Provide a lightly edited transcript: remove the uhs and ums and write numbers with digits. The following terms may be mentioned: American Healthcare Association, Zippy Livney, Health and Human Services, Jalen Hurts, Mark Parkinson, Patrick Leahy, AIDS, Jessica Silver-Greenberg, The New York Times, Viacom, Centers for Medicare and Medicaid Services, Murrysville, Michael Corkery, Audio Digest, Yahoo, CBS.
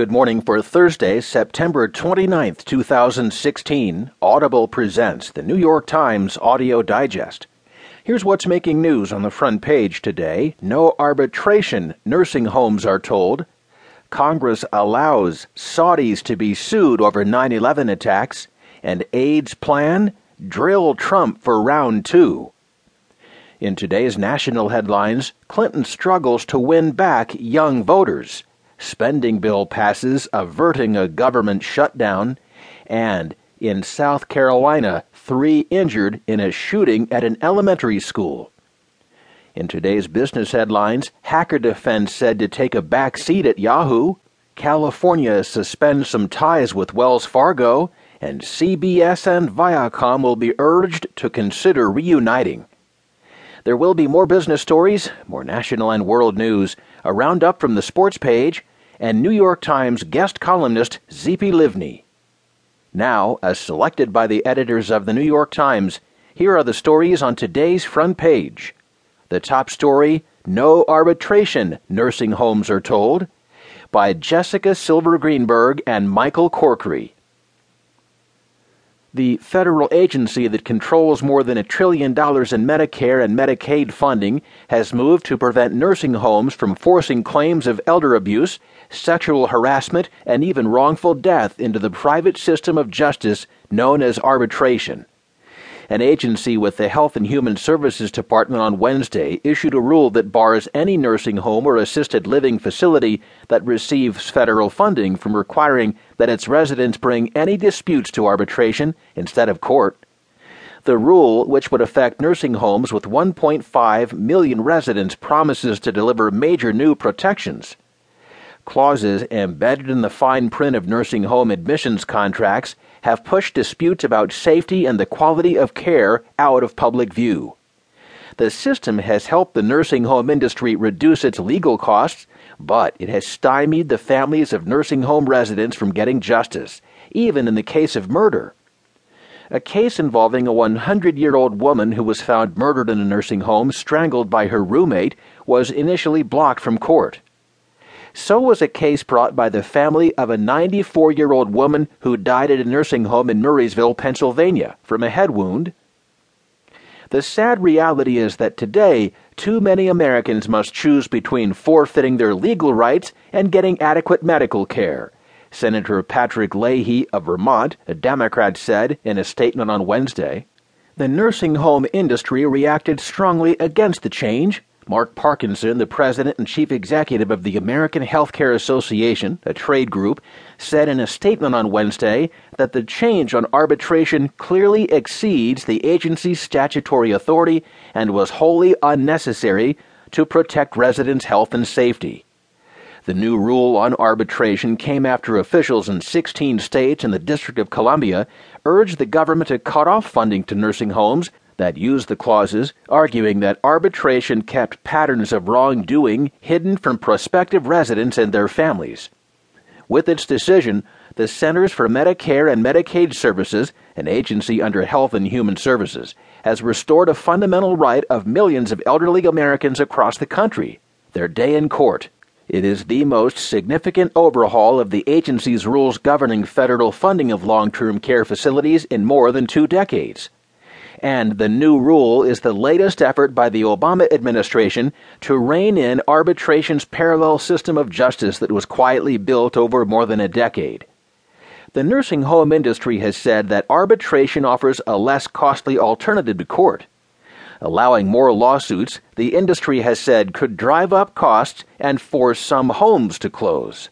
Good morning for Thursday, September 29, 2016. Audible presents the New York Times Audio Digest. Here's what's making news on the front page today. No arbitration, nursing homes are told. Congress allows Saudis to be sued over 9/11 attacks. And AIDS plan? Drill Trump for round two. In today's national headlines, Clinton struggles to win back young voters. Spending bill passes, averting a government shutdown. And in South Carolina, 3 injured in a shooting at an elementary school. In today's business headlines, hacker defense said to take a back seat at Yahoo. California suspends some ties with Wells Fargo. And CBS and Viacom will be urged to consider reuniting. There will be more business stories, more national and world news, a roundup from the sports page, and New York Times guest columnist Zippy Livney. Now, as selected by the editors of the New York Times, here are the stories on today's front page. The top story, No Arbitration, Nursing Homes Are Told, by Jessica Silver-Greenberg and Michael Corkery. The federal agency that controls more than $1 trillion in Medicare and Medicaid funding has moved to prevent nursing homes from forcing claims of elder abuse, sexual harassment, and even wrongful death into the private system of justice known as arbitration. An agency with the Health and Human Services Department on Wednesday issued a rule that bars any nursing home or assisted living facility that receives federal funding from requiring that its residents bring any disputes to arbitration instead of court. The rule, which would affect nursing homes with 1.5 million residents, promises to deliver major new protections. Clauses embedded in the fine print of nursing home admissions contracts have pushed disputes about safety and the quality of care out of public view. The system has helped the nursing home industry reduce its legal costs, but it has stymied the families of nursing home residents from getting justice, even in the case of murder. A case involving a 100-year-old woman who was found murdered in a nursing home, strangled by her roommate, was initially blocked from court. So was a case brought by the family of a 94-year-old woman who died at a nursing home in Murrysville, Pennsylvania, from a head wound. The sad reality is that today, too many Americans must choose between forfeiting their legal rights and getting adequate medical care, Senator Patrick Leahy of Vermont, a Democrat, said in a statement on Wednesday. The nursing home industry reacted strongly against the change. Mark Parkinson, the president and chief executive of the American Healthcare Association, a trade group, said in a statement on Wednesday that the change on arbitration clearly exceeds the agency's statutory authority and was wholly unnecessary to protect residents' health and safety. The new rule on arbitration came after officials in 16 states and the District of Columbia urged the government to cut off funding to nursing homes that used the clauses, arguing that arbitration kept patterns of wrongdoing hidden from prospective residents and their families. With its decision, the Centers for Medicare and Medicaid Services, an agency under Health and Human Services, has restored a fundamental right of millions of elderly Americans across the country, their day in court. It is the most significant overhaul of the agency's rules governing federal funding of long-term care facilities in more than 2 decades. And the new rule is the latest effort by the Obama administration to rein in arbitration's parallel system of justice that was quietly built over more than a decade. The nursing home industry has said that arbitration offers a less costly alternative to court. Allowing more lawsuits, the industry has said, could drive up costs and force some homes to close.